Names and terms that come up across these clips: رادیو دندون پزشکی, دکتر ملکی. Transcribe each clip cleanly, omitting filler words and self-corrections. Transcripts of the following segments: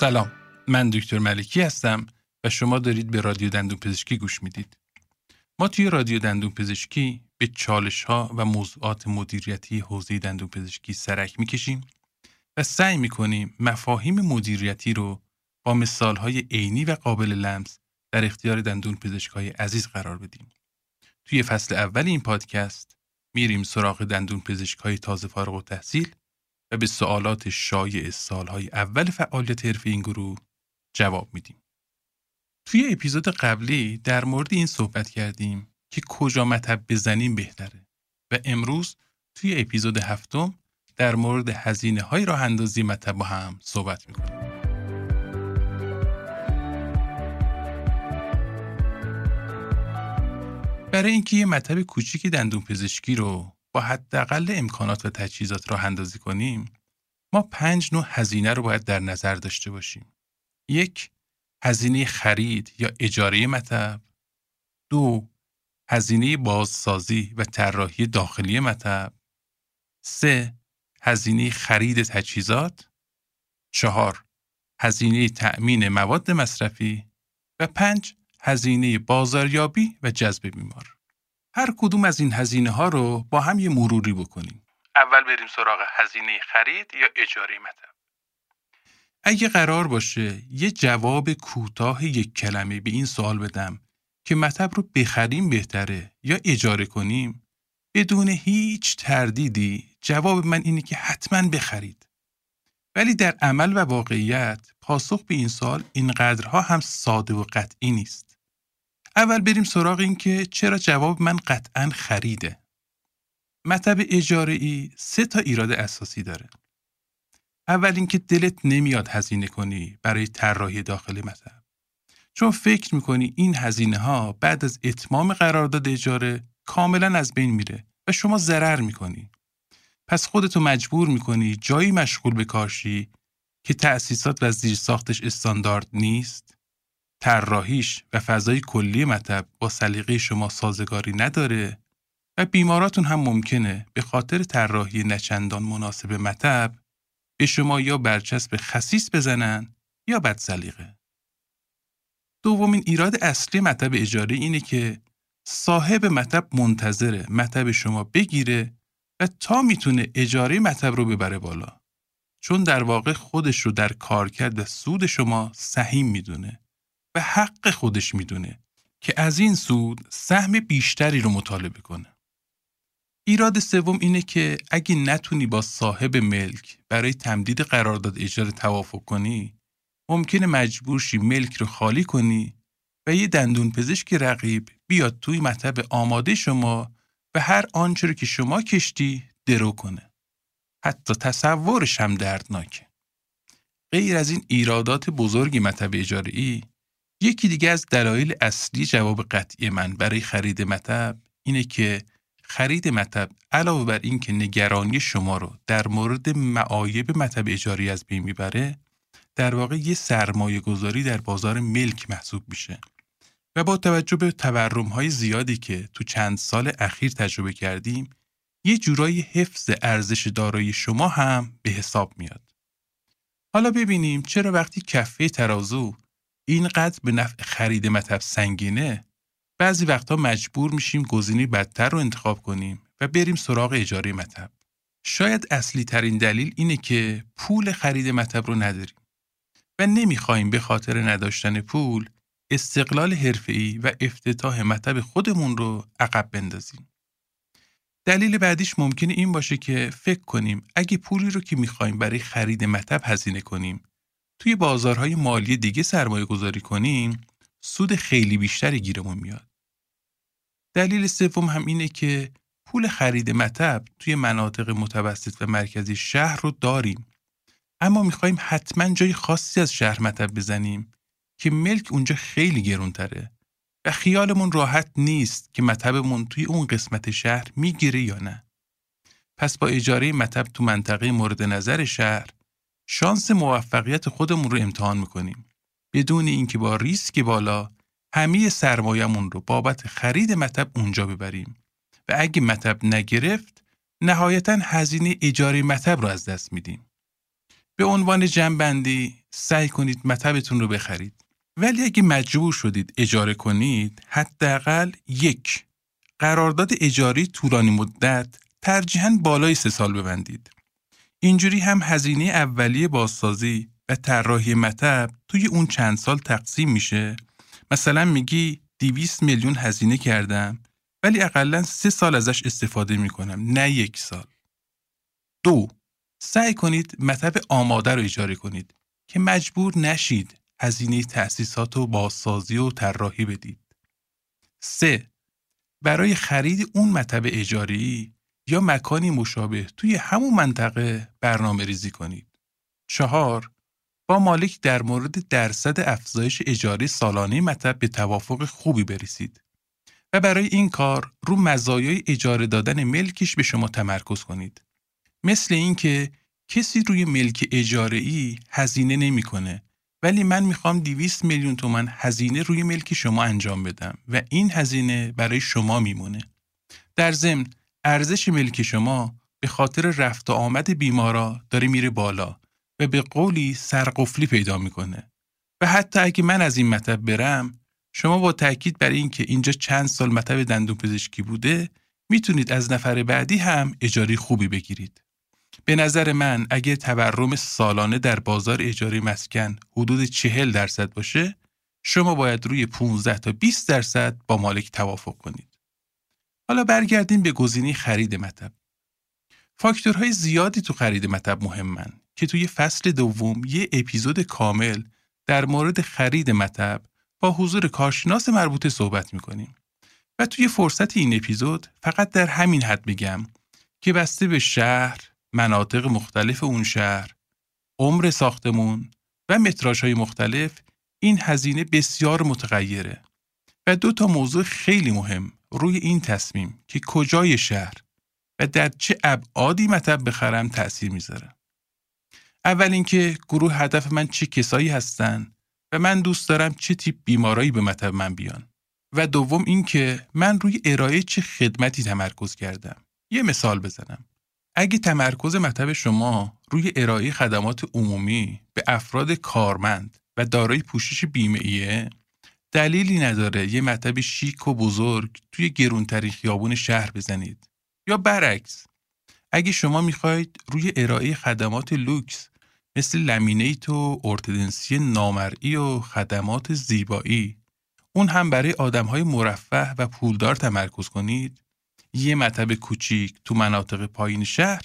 سلام، من دکتر ملکی هستم و شما دارید به رادیو دندون پزشکی گوش میدید. ما توی رادیو دندون پزشکی به چالش‌ها و موضوعات مدیریتی حوزه دندون پزشکی سرک میکشیم و سعی میکنیم مفاهیم مدیریتی رو با مثال‌های عینی و قابل لمس در اختیار دندون پزشکای عزیز قرار بدیم. توی فصل اول این پادکست میریم سراغ دندون پزشکای تازه فارغ التحصیل و به سوالات شایع سالهای اول فعالیت حرفه‌ای این گروه جواب میدیم. توی اپیزود قبلی در مورد این صحبت کردیم که کجا مطب بزنیم بهتره و امروز توی اپیزود هفتم در مورد هزینه‌های راه‌اندازی مطب با هم صحبت میکنیم. برای اینکه یه مطب کوچیک دندون پزشکی رو با حداقل امکانات و تجهیزات راه اندازی کنیم، ما 5 نوع هزینه رو باید در نظر داشته باشیم. 1. هزینه خرید یا اجاره مطب. 2. هزینه بازسازی و طراحی داخلی مطب. 3. هزینه خرید تجهیزات. 4. هزینه تأمین مواد مصرفی. و 5. هزینه بازاریابی و جذب بیمار. هر کدوم از این هزینه‌ها رو با هم یه مروری بکنیم. اول بریم سراغ هزینه خرید یا اجاره مطب. اگه قرار باشه یه جواب کوتاه یک کلمه به این سوال بدم که مطب رو بخریم بهتره یا اجاره کنیم، بدون هیچ تردیدی جواب من اینه که حتماً بخرید. ولی در عمل و واقعیت پاسخ به این سوال اینقدرها هم ساده و قطعی نیست. اول بریم سراغ این که چرا جواب من قطعاً خریده. مطب اجاره‌ای 3 ایراد اساسی داره. اول اینکه دلت نمیاد هزینه کنی برای طراحی داخل مطب، چون فکر میکنی این هزینه‌ها بعد از اتمام قرارداد اجاره کاملاً از بین میره و شما ضرر میکنی. پس خودتو مجبور میکنی جایی مشغول به کار شی که تأسیسات و زیرساختش استاندارد نیست، طراحیش و فضای کلی مطب با سلیقه شما سازگاری نداره و بیماراتون هم ممکنه به خاطر طراحی نچندان مناسب مطب به شما یا برچسب خسیس بزنن یا بد سلیقه. دومین ایراد اصلی مطب اجاره اینه که صاحب مطب منتظره مطب شما بگیره و تا میتونه اجاره مطب رو ببره بالا، چون در واقع خودش رو در کارکرد و سود شما سهم میدونه و حق خودش میدونه که از این سود سهم بیشتری رو مطالبه کنه. ایراد 3 اینه که اگه نتونی با صاحب ملک برای تمدید قرارداد اجاره توافق کنی، ممکنه مجبور شی ملک رو خالی کنی و یه دندون پزشک رقیب بیاد توی مطب آماده شما و هر آنچه رو که شما کشتی درو کنه. حتی تصورش هم دردناکه. غیر از این ایرادات بزرگ مطب اجاره‌ای، یکی دیگه از دلایل اصلی جواب قطعی من برای خرید مطب اینه که خرید مطب علاوه بر این که نگرانی شما رو در مورد معایب مطب اجاری از بین میبره، در واقع یه سرمایه گذاری در بازار ملک محسوب میشه و با توجه به تورم‌های زیادی که تو چند سال اخیر تجربه کردیم، یه جورایی حفظ ارزش دارایی شما هم به حساب میاد. حالا ببینیم چرا وقتی کفه ترازو اینقدر به نفع خرید مطب سنگینه، بعضی وقتا مجبور میشیم گزینه بدتر رو انتخاب کنیم و بریم سراغ اجاره مطب. شاید اصلی ترین دلیل اینه که پول خرید مطب رو نداریم و نمیخوایم به خاطر نداشتن پول استقلال حرفه‌ای و افتتاح مطب خودمون رو عقب بندازیم. دلیل بعدیش ممکنه این باشه که فکر کنیم اگه پولی رو که میخوایم برای خرید مطب هزینه کنیم توی بازارهای مالی دیگه سرمایه گذاری کنیم، سود خیلی بیشتری گیرمون میاد. دلیل 3 هم اینه که پول خرید مطب توی مناطق متوسط و مرکزی شهر رو داریم، اما میخوایم حتما جای خاصی از شهر مطب بزنیم که ملک اونجا خیلی گرونتره و خیالمون راحت نیست که مطبمون توی اون قسمت شهر میگیره یا نه. پس با اجاره مطب تو منطقه مورد نظر شهر شانس موفقیت خودمون رو امتحان میکنیم، بدون اینکه با ریسک بالا همه سرمایه‌مون رو بابت خرید مطب اونجا ببریم و اگه مطب نگرفت نهایتاً هزینه اجاره مطب رو از دست میدیم. به عنوان جمع‌بندی سعی کنید مطبتون رو بخرید. ولی اگه مجبور شدید اجاره کنید، حداقل یک، قرارداد اجاری طولانی مدت ترجیحاً بالای 3 سال ببندید. اینجوری هم هزینه اولیه بازسازی و طراحی مطب توی اون چند سال تقسیم میشه. مثلا میگی 200 میلیون هزینه کردم، ولی اقلاً 3 سال ازش استفاده میکنم، نه 1 سال. 2. سعی کنید مطب آماده رو اجاره کنید که مجبور نشید هزینه تأسیسات و بازسازی و طراحی بدید. 3. برای خرید اون مطب اجاری یا مکانی مشابه توی همون منطقه برنامه ریزی کنید. 4. با مالک در مورد درصد افزایش اجاره سالانه مطب به توافق خوبی برسید و برای این کار رو مزایای اجاره دادن ملکش به شما تمرکز کنید. مثل این که کسی روی ملک اجاره‌ای هزینه نمی‌کنه، ولی من میخوام 200 میلیون تومان هزینه روی ملک شما انجام بدم و این هزینه برای شما میمونه. در ضمن ارزش ملک شما به خاطر رفت و آمد بیمارا داره میره بالا و به قولی سرقفلی پیدا میکنه. و حتی اگه من از این مطب برم، شما با تأکید بر این که اینجا چند سال مطب دندون پزشکی بوده، میتونید از نفر بعدی هم اجاره خوبی بگیرید. به نظر من اگه تورم سالانه در بازار اجاره مسکن حدود 40% باشه، شما باید روی 15 تا 20% با مالک توافق کنید. حالا برگردیم به گزینه خرید مطب. فاکتورهای زیادی تو خرید مطب مهمن که توی فصل دوم یه اپیزود کامل در مورد خرید مطب با حضور کارشناس مربوطه صحبت می‌کنیم. و توی فرصت این اپیزود فقط در همین حد میگم که بسته به شهر، مناطق مختلف اون شهر، عمر ساختمون و متراژهای مختلف این هزینه بسیار متغیره. و 2 تا موضوع خیلی مهم روی این تصمیم که کجای شهر و در چه ابعادی مطب بخرم تأثیر میذاره. اول اینکه گروه هدف من چه کسایی هستن و من دوست دارم چه تیپ بیمارایی به مطب من بیان. و دوم اینکه من روی ارائه چه خدمتی تمرکز کردم. یه مثال بزنم. اگه تمرکز مطب شما روی ارائه خدمات عمومی به افراد کارمند و دارای پوشش بیمه‌ایه، دلیلی نداره یه مطب شیک و بزرگ توی گرونترین خیابون شهر بزنید. یا برعکس، اگه شما میخواید روی ارائه خدمات لوکس مثل لامینیت و ارتودنسی نامرئی و خدمات زیبایی، اون هم برای آدم‌های مرفه و پولدار تمرکز کنید، یه مطب کوچیک تو مناطق پایین شهر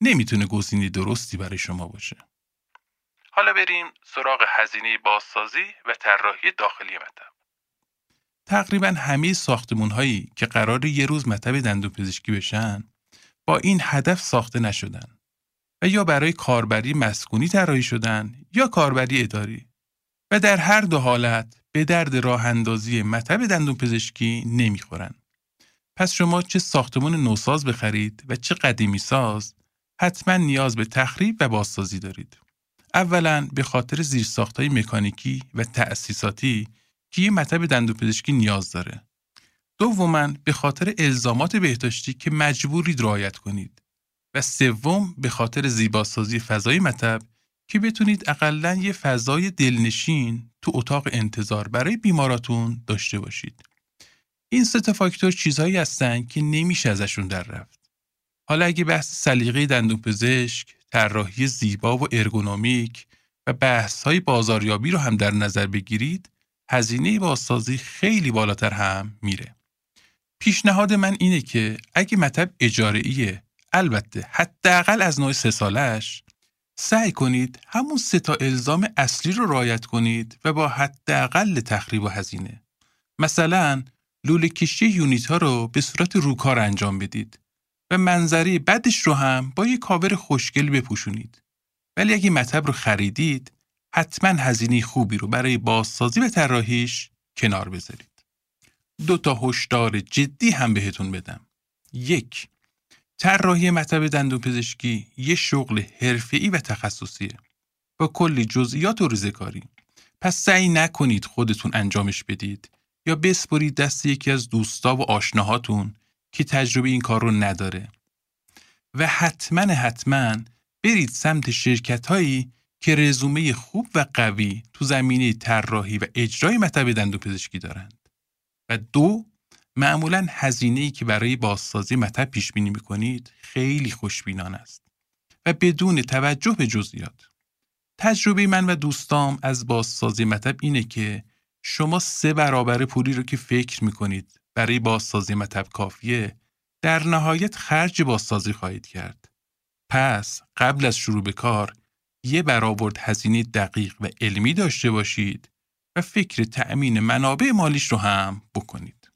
نمیتونه گزینه درستی برای شما باشه. حالا بریم سراغ هزینه بازسازی و طراحی داخلی مطب. تقریباً همه ساختمان‌هایی که قراره یه روز مطب دندونپزشکی بشن، با این هدف ساخته نشدن و یا برای کاربری مسکونی طراحی شدن یا کاربری اداری. و در هر 2 حالت به درد راه‌اندازی مطب دندونپزشکی نمیخورن. پس شما چه ساختمان نوساز بخرید و چه قدیمی ساز، حتما نیاز به تخریب و بازسازی دارید. اولا به خاطر زیرساخت‌های مکانیکی و تأسیساتی که یه مطب دندونپزشکی نیاز داره. دوما به خاطر الزامات بهداشتی که مجبورید رعایت کنید. و سوم به خاطر زیباسازی فضای مطب که بتونید اقلاً یه فضای دلنشین تو اتاق انتظار برای بیماراتون داشته باشید. این 3 تا فاکتور چیزهایی هستن که نمیشه ازشون در رفت. حالا اگه بحث سلیقه دندونپزشک، طراحی زیبا و ارگونومیک و بحث‌های بازاریابی رو هم در نظر بگیرید، هزینه بازسازی خیلی بالاتر هم میره. پیشنهاد من اینه که اگه مطب اجاره‌ایه، البته حداقل از نوع 3 سالش، سعی کنید همون 3 تا الزام اصلی رو رعایت کنید و با حداقل تخریب و هزینه. مثلا لوله کشی یونیت ها رو به صورت روکار انجام بدید و منظره بعدش رو هم با یه کاور خوشگل بپوشونید. ولی اگه مطب رو خریدید، حتما هزینه خوبی رو برای بازسازی و طراحیش کنار بذارید. 2 تا هشدار جدی هم بهتون بدم. 1. طراحی مطب دندونپزشکی یه شغل حرفه‌ای و تخصصیه با کلی جزئیات و ریزه‌کاری. پس سعی نکنید خودتون انجامش بدید یا بسپرید دست یکی از دوستا و آشناهاتون که تجربه این کار رو نداره. و حتماً برید سمت شرکت‌هایی که رزومه خوب و قوی تو زمینه طراحی و اجرای مطب دندون پزشکی دارند. و دو، معمولاً هزینه‌ای که برای بازسازی مطب پیش بینی می‌کنید خیلی خوشبینانه است و بدون توجه به جزئیات. تجربه من و دوستام از بازسازی مطب اینه که شما 3 برابر پولی رو که فکر می‌کنید برای بازسازی مطب کافیه، در نهایت خرج بازسازی خواهید کرد. پس قبل از شروع به کار 1 برآورد هزینه دقیق و علمی داشته باشید و فکر تأمین منابع مالیش رو هم بکنید.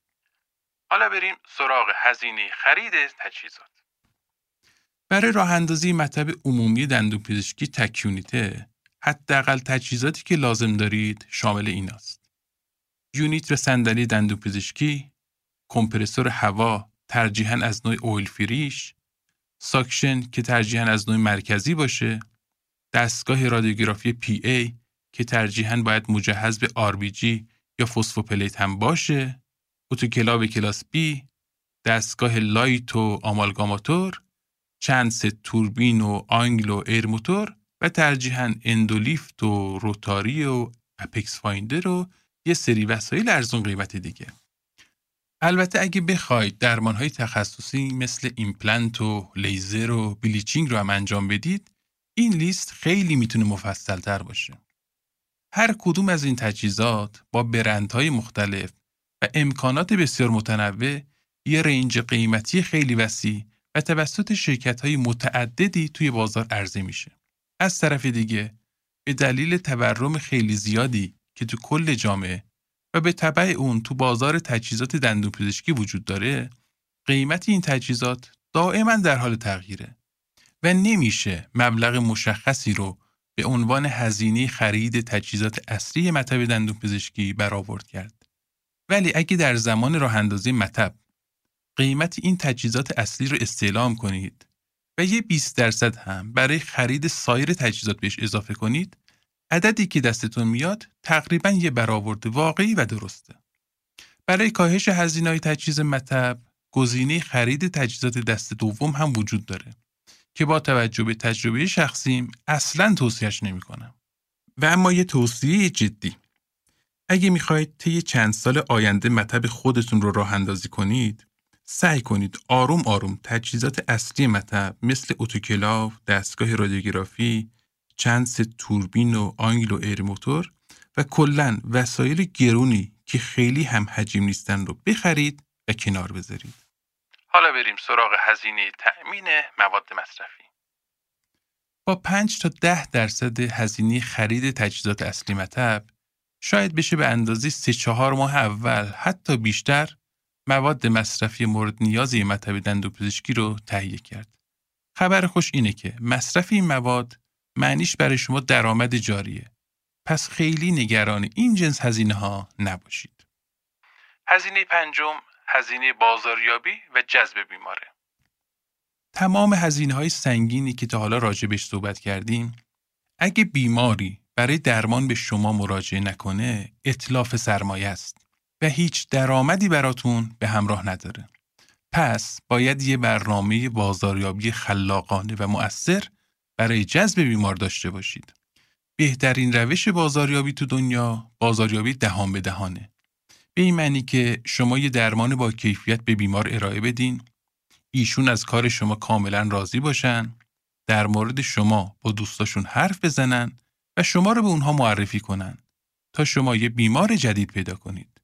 حالا بریم سراغ هزینه خرید تجهیزات. برای راه اندازی مطب عمومی دندون پزشکی تک یونیته، حداقل تجهیزاتی که لازم دارید شامل این است: یونیت و صندلی دندون پزشکی، کمپرسور هوا ترجیحاً از نوع اویل فریش، ساکشن که ترجیحاً از نوع مرکزی باشه، دستگاه رادیوگرافی پی ای که ترجیحاً باید مجهز به آر بی جی یا فسفوپلیت هم باشه، اتوکلاو کلاس بی، دستگاه لایت و آمالگاماتور، چند ست توربین و آنگل و ایر موتور و ترجیحاً اندولیفت و روتاری و اپکس فایندر و یه سری وسایل ارزون قیمت دیگه. البته اگه بخواید درمان‌های تخصصی مثل ایمپلنت و لیزر و بلیچینگ رو هم انجام بدید، این لیست خیلی میتونه مفصل‌تر باشه. هر کدوم از این تجهیزات با برندهای مختلف و امکانات بسیار متنوع یه رنج قیمتی خیلی وسیع و توسط شرکت‌های متعددی توی بازار عرضه میشه. از طرف دیگه به دلیل تورم خیلی زیادی که تو کل جامعه و به تبع اون تو بازار تجهیزات دندون پزشکی وجود داره، قیمت این تجهیزات دائما در حال تغییره و نمیشه مبلغ مشخصی رو به عنوان هزینه خرید تجهیزات اصلی مطب دندون پزشکی برآورد کرد. ولی اگه در زمان راه اندازی مطب قیمت این تجهیزات اصلی رو استعلام کنید و یه 20% هم برای خرید سایر تجهیزات بهش اضافه کنید، عددی که دستتون میاد تقریباً 1 برآورد واقعی و درسته. برای کاهش هزینه‌های تجهیز مطب، گزینه خرید تجهیزات دست دوم هم وجود داره که با توجه به تجربه شخصیم اصلاً توصیهش نمی‌کنم. و اما یه توصیه جدی. اگه می‌خواید طی چند سال آینده مطب خودتون رو راه اندازی کنید، سعی کنید آروم آروم تجهیزات اصلی مطب مثل اتوکلاو، دستگاه رادیوگرافی، چند ست توربین و آنگل و ایر موتور و کلاً وسایل گرونی که خیلی هم حجم نیستن رو بخرید و کنار بذارید. حالا بریم سراغ هزینه تأمین مواد مصرفی. با 5 تا 10% هزینه خرید تجهیزات اصلی مطب شاید بشه به اندازه 3-4 ماه اول حتی بیشتر مواد مصرفی مورد نیاز مطب دندون پزشکی رو تهیه کرد. خبر خوش اینه که مصرف این مواد معنیش برای شما درآمد جاریه. پس خیلی نگران این جنس هزینه ها نباشید. هزینه 5، هزینه بازاریابی و جذب بیماره. تمام هزینه های سنگینی که تا حالا راجبش صحبت کردیم، اگه بیماری برای درمان به شما مراجعه نکنه، اتلاف سرمایه است و هیچ درآمدی براتون به همراه نداره. پس باید یه برنامه بازاریابی خلاقانه و مؤثر برای جذب بیمار داشته باشید. بهترین روش بازاریابی تو دنیا بازاریابی دهان به دهانه. به این معنی که شما یه درمان با کیفیت به بیمار ارائه بدین، ایشون از کار شما کاملا راضی باشن، در مورد شما با دوستاشون حرف بزنن و شما رو به اونها معرفی کنن تا شما یه بیمار جدید پیدا کنید.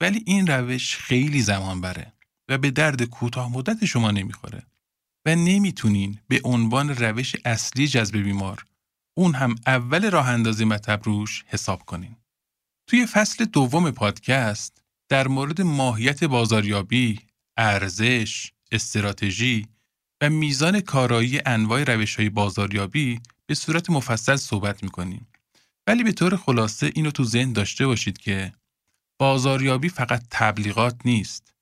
ولی این روش خیلی زمان بره و به درد کوتاه مدت شما نمیخوره و نمیتونین به عنوان روش اصلی جذب بیمار اون هم اول راه اندازی مطب روش حساب کنین. توی فصل 2 پادکست در مورد ماهیت بازاریابی، ارزش، استراتژی و میزان کارایی انواع روش‌های بازاریابی به صورت مفصل صحبت میکنیم. ولی به طور خلاصه اینو تو ذهن داشته باشید که بازاریابی فقط تبلیغات نیست،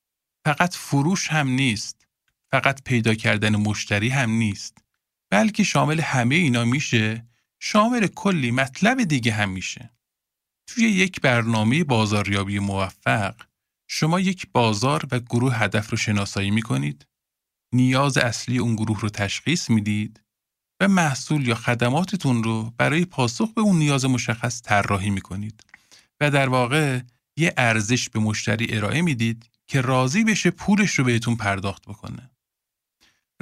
فقط فروش هم نیست، فقط پیدا کردن مشتری هم نیست، بلکه شامل همه اینا میشه، شامل کلی مطلب دیگه هم میشه. توی یک برنامه بازاریابی موفق، شما یک بازار و گروه هدف رو شناسایی میکنید، نیاز اصلی اون گروه رو تشخیص میدید و محصول یا خدماتتون رو برای پاسخ به اون نیاز مشخص طراحی می‌کنید و در واقع یه ارزش به مشتری ارائه میدید که راضی بشه پولش رو بهتون پرداخت بکنه.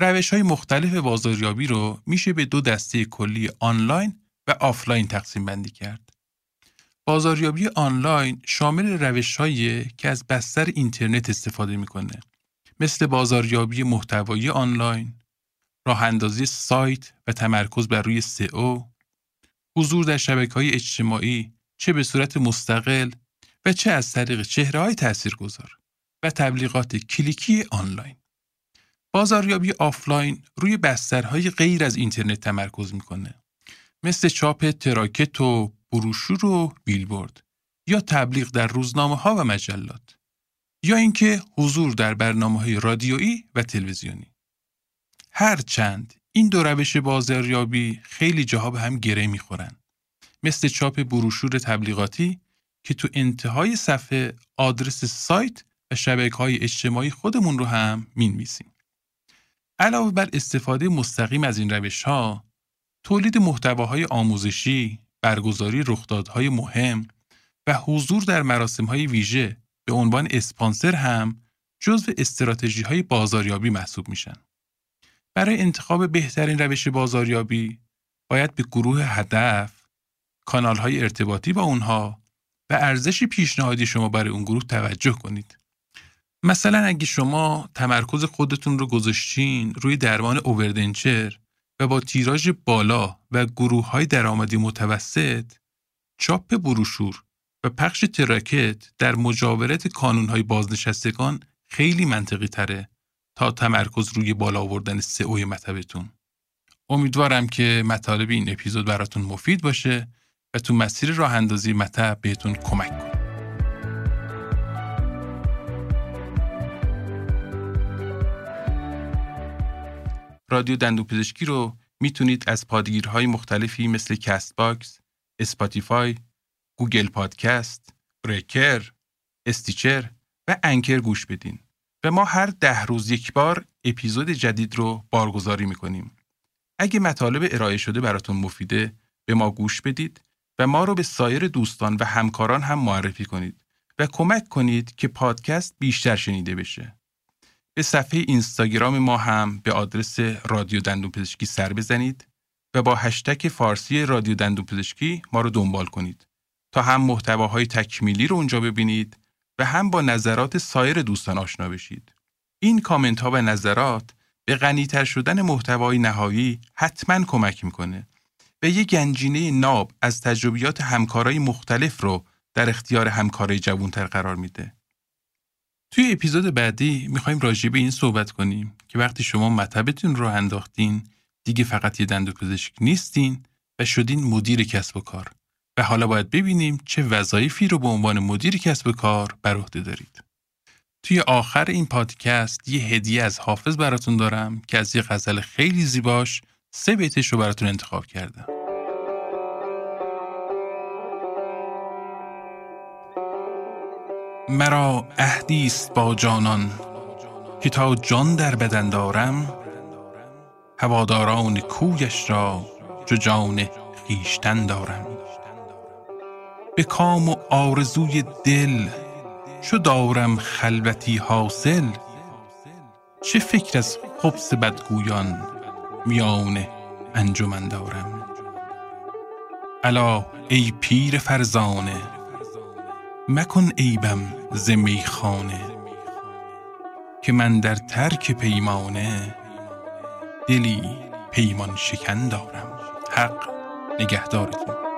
روش‌های مختلف بازاریابی رو میشه به دو دسته کلی آنلاین و آفلاین تقسیم بندی کرد. بازاریابی آنلاین شامل روش‌هایی که از بستر اینترنت استفاده می‌کنه، مثل بازاریابی محتوایی آنلاین، راه‌اندازی سایت و تمرکز بر روی SEO، حضور در شبکه‌های اجتماعی چه به صورت مستقل و چه از طریق چهره‌های تاثیرگذار و تبلیغات کلیکی آنلاین. بازاریابی آفلاین روی بسترهای غیر از اینترنت تمرکز میکنه، مثل چاپ تراکت و بروشور و بیلبورد یا تبلیغ در روزنامه‌ها و مجلات یا اینکه حضور در برنامه‌های رادیویی و تلویزیونی. هرچند این دو روش بازاریابی خیلی جاها به هم گره میخورن، مثل چاپ بروشور تبلیغاتی که تو انتهای صفحه آدرس سایت و شبکه‌های اجتماعی خودمون رو هم می‌نویسیم. علاوه بر استفاده مستقیم از این روش‌ها، تولید محتواهای آموزشی، برگزاری رخدادهای مهم و حضور در مراسم‌های ویژه به عنوان اسپانسر هم جزو استراتژی‌های بازاریابی محسوب میشن. برای انتخاب بهترین روش بازاریابی، باید به گروه هدف، کانال‌های ارتباطی با اونها و ارزش پیشنهادی شما برای اون گروه توجه کنید. مثلا اگه شما تمرکز خودتون رو گذاشتین روی درمان اووردنچر و با تیراژ بالا و گروه‌های درآمدی متوسط، چاپ بروشور و پخش تراکت در مجاورت کانون‌های بازنشستگان خیلی منطقی تره تا تمرکز روی بالا آوردن SEO مطلبتون. امیدوارم که مطالب این اپیزود براتون مفید باشه و تو مسیر راه‌اندازی مطلب بهتون کمک کنه. رادیو دندون پزشکی رو میتونید از پادگیرهای مختلفی مثل کست باکس، اسپاتیفای، گوگل پادکست، بریکر، استیچر و انکر گوش بدین و ما هر 10 روز یک بار اپیزود جدید رو بارگذاری میکنیم. اگه مطالب ارائه شده براتون مفیده، به ما گوش بدید و ما رو به سایر دوستان و همکاران هم معرفی کنید و کمک کنید که پادکست بیشتر شنیده بشه. به صفحه اینستاگرام ما هم به آدرس رادیو دندون پزشکی سر بزنید و با هشتگ فارسی رادیو دندون پزشکی ما رو دنبال کنید تا هم محتواهای تکمیلی رو اونجا ببینید و هم با نظرات سایر دوستان آشنا بشید. این کامنت ها و نظرات به غنی‌تر شدن محتوای نهایی حتماً کمک میکنه و یک گنجینه ناب از تجربیات همکارای مختلف رو در اختیار همکارای جوان‌تر قرار میده. توی اپیزود بعدی میخوایم راجع به این صحبت کنیم که وقتی شما مطبتون رو انداختین دیگه فقط یه دندونپزشک نیستین و شدین مدیر کسب و کار و حالا باید ببینیم چه وظایفی رو به عنوان مدیر کسب و کار بر عهده دارید. توی آخر این پادکست یه هدیه از حافظ براتون دارم که از یه غزل خیلی زیباش 3 بیتش رو براتون انتخاب کردم. مرا عهدیست با جانان که تا جان در بدن دارم، هواداران کویش را چو جان خویشتن دارم. به کام و آرزوی دل چو دارم خلوتی حاصل، چه فکر از خبث بدگویان میان انجمن دارم. الا ای پیر فرزانه مکن عیبم ز میخانه، که من در ترک پیمانه دلی پیمان شکن دارم. حق نگهدارتون.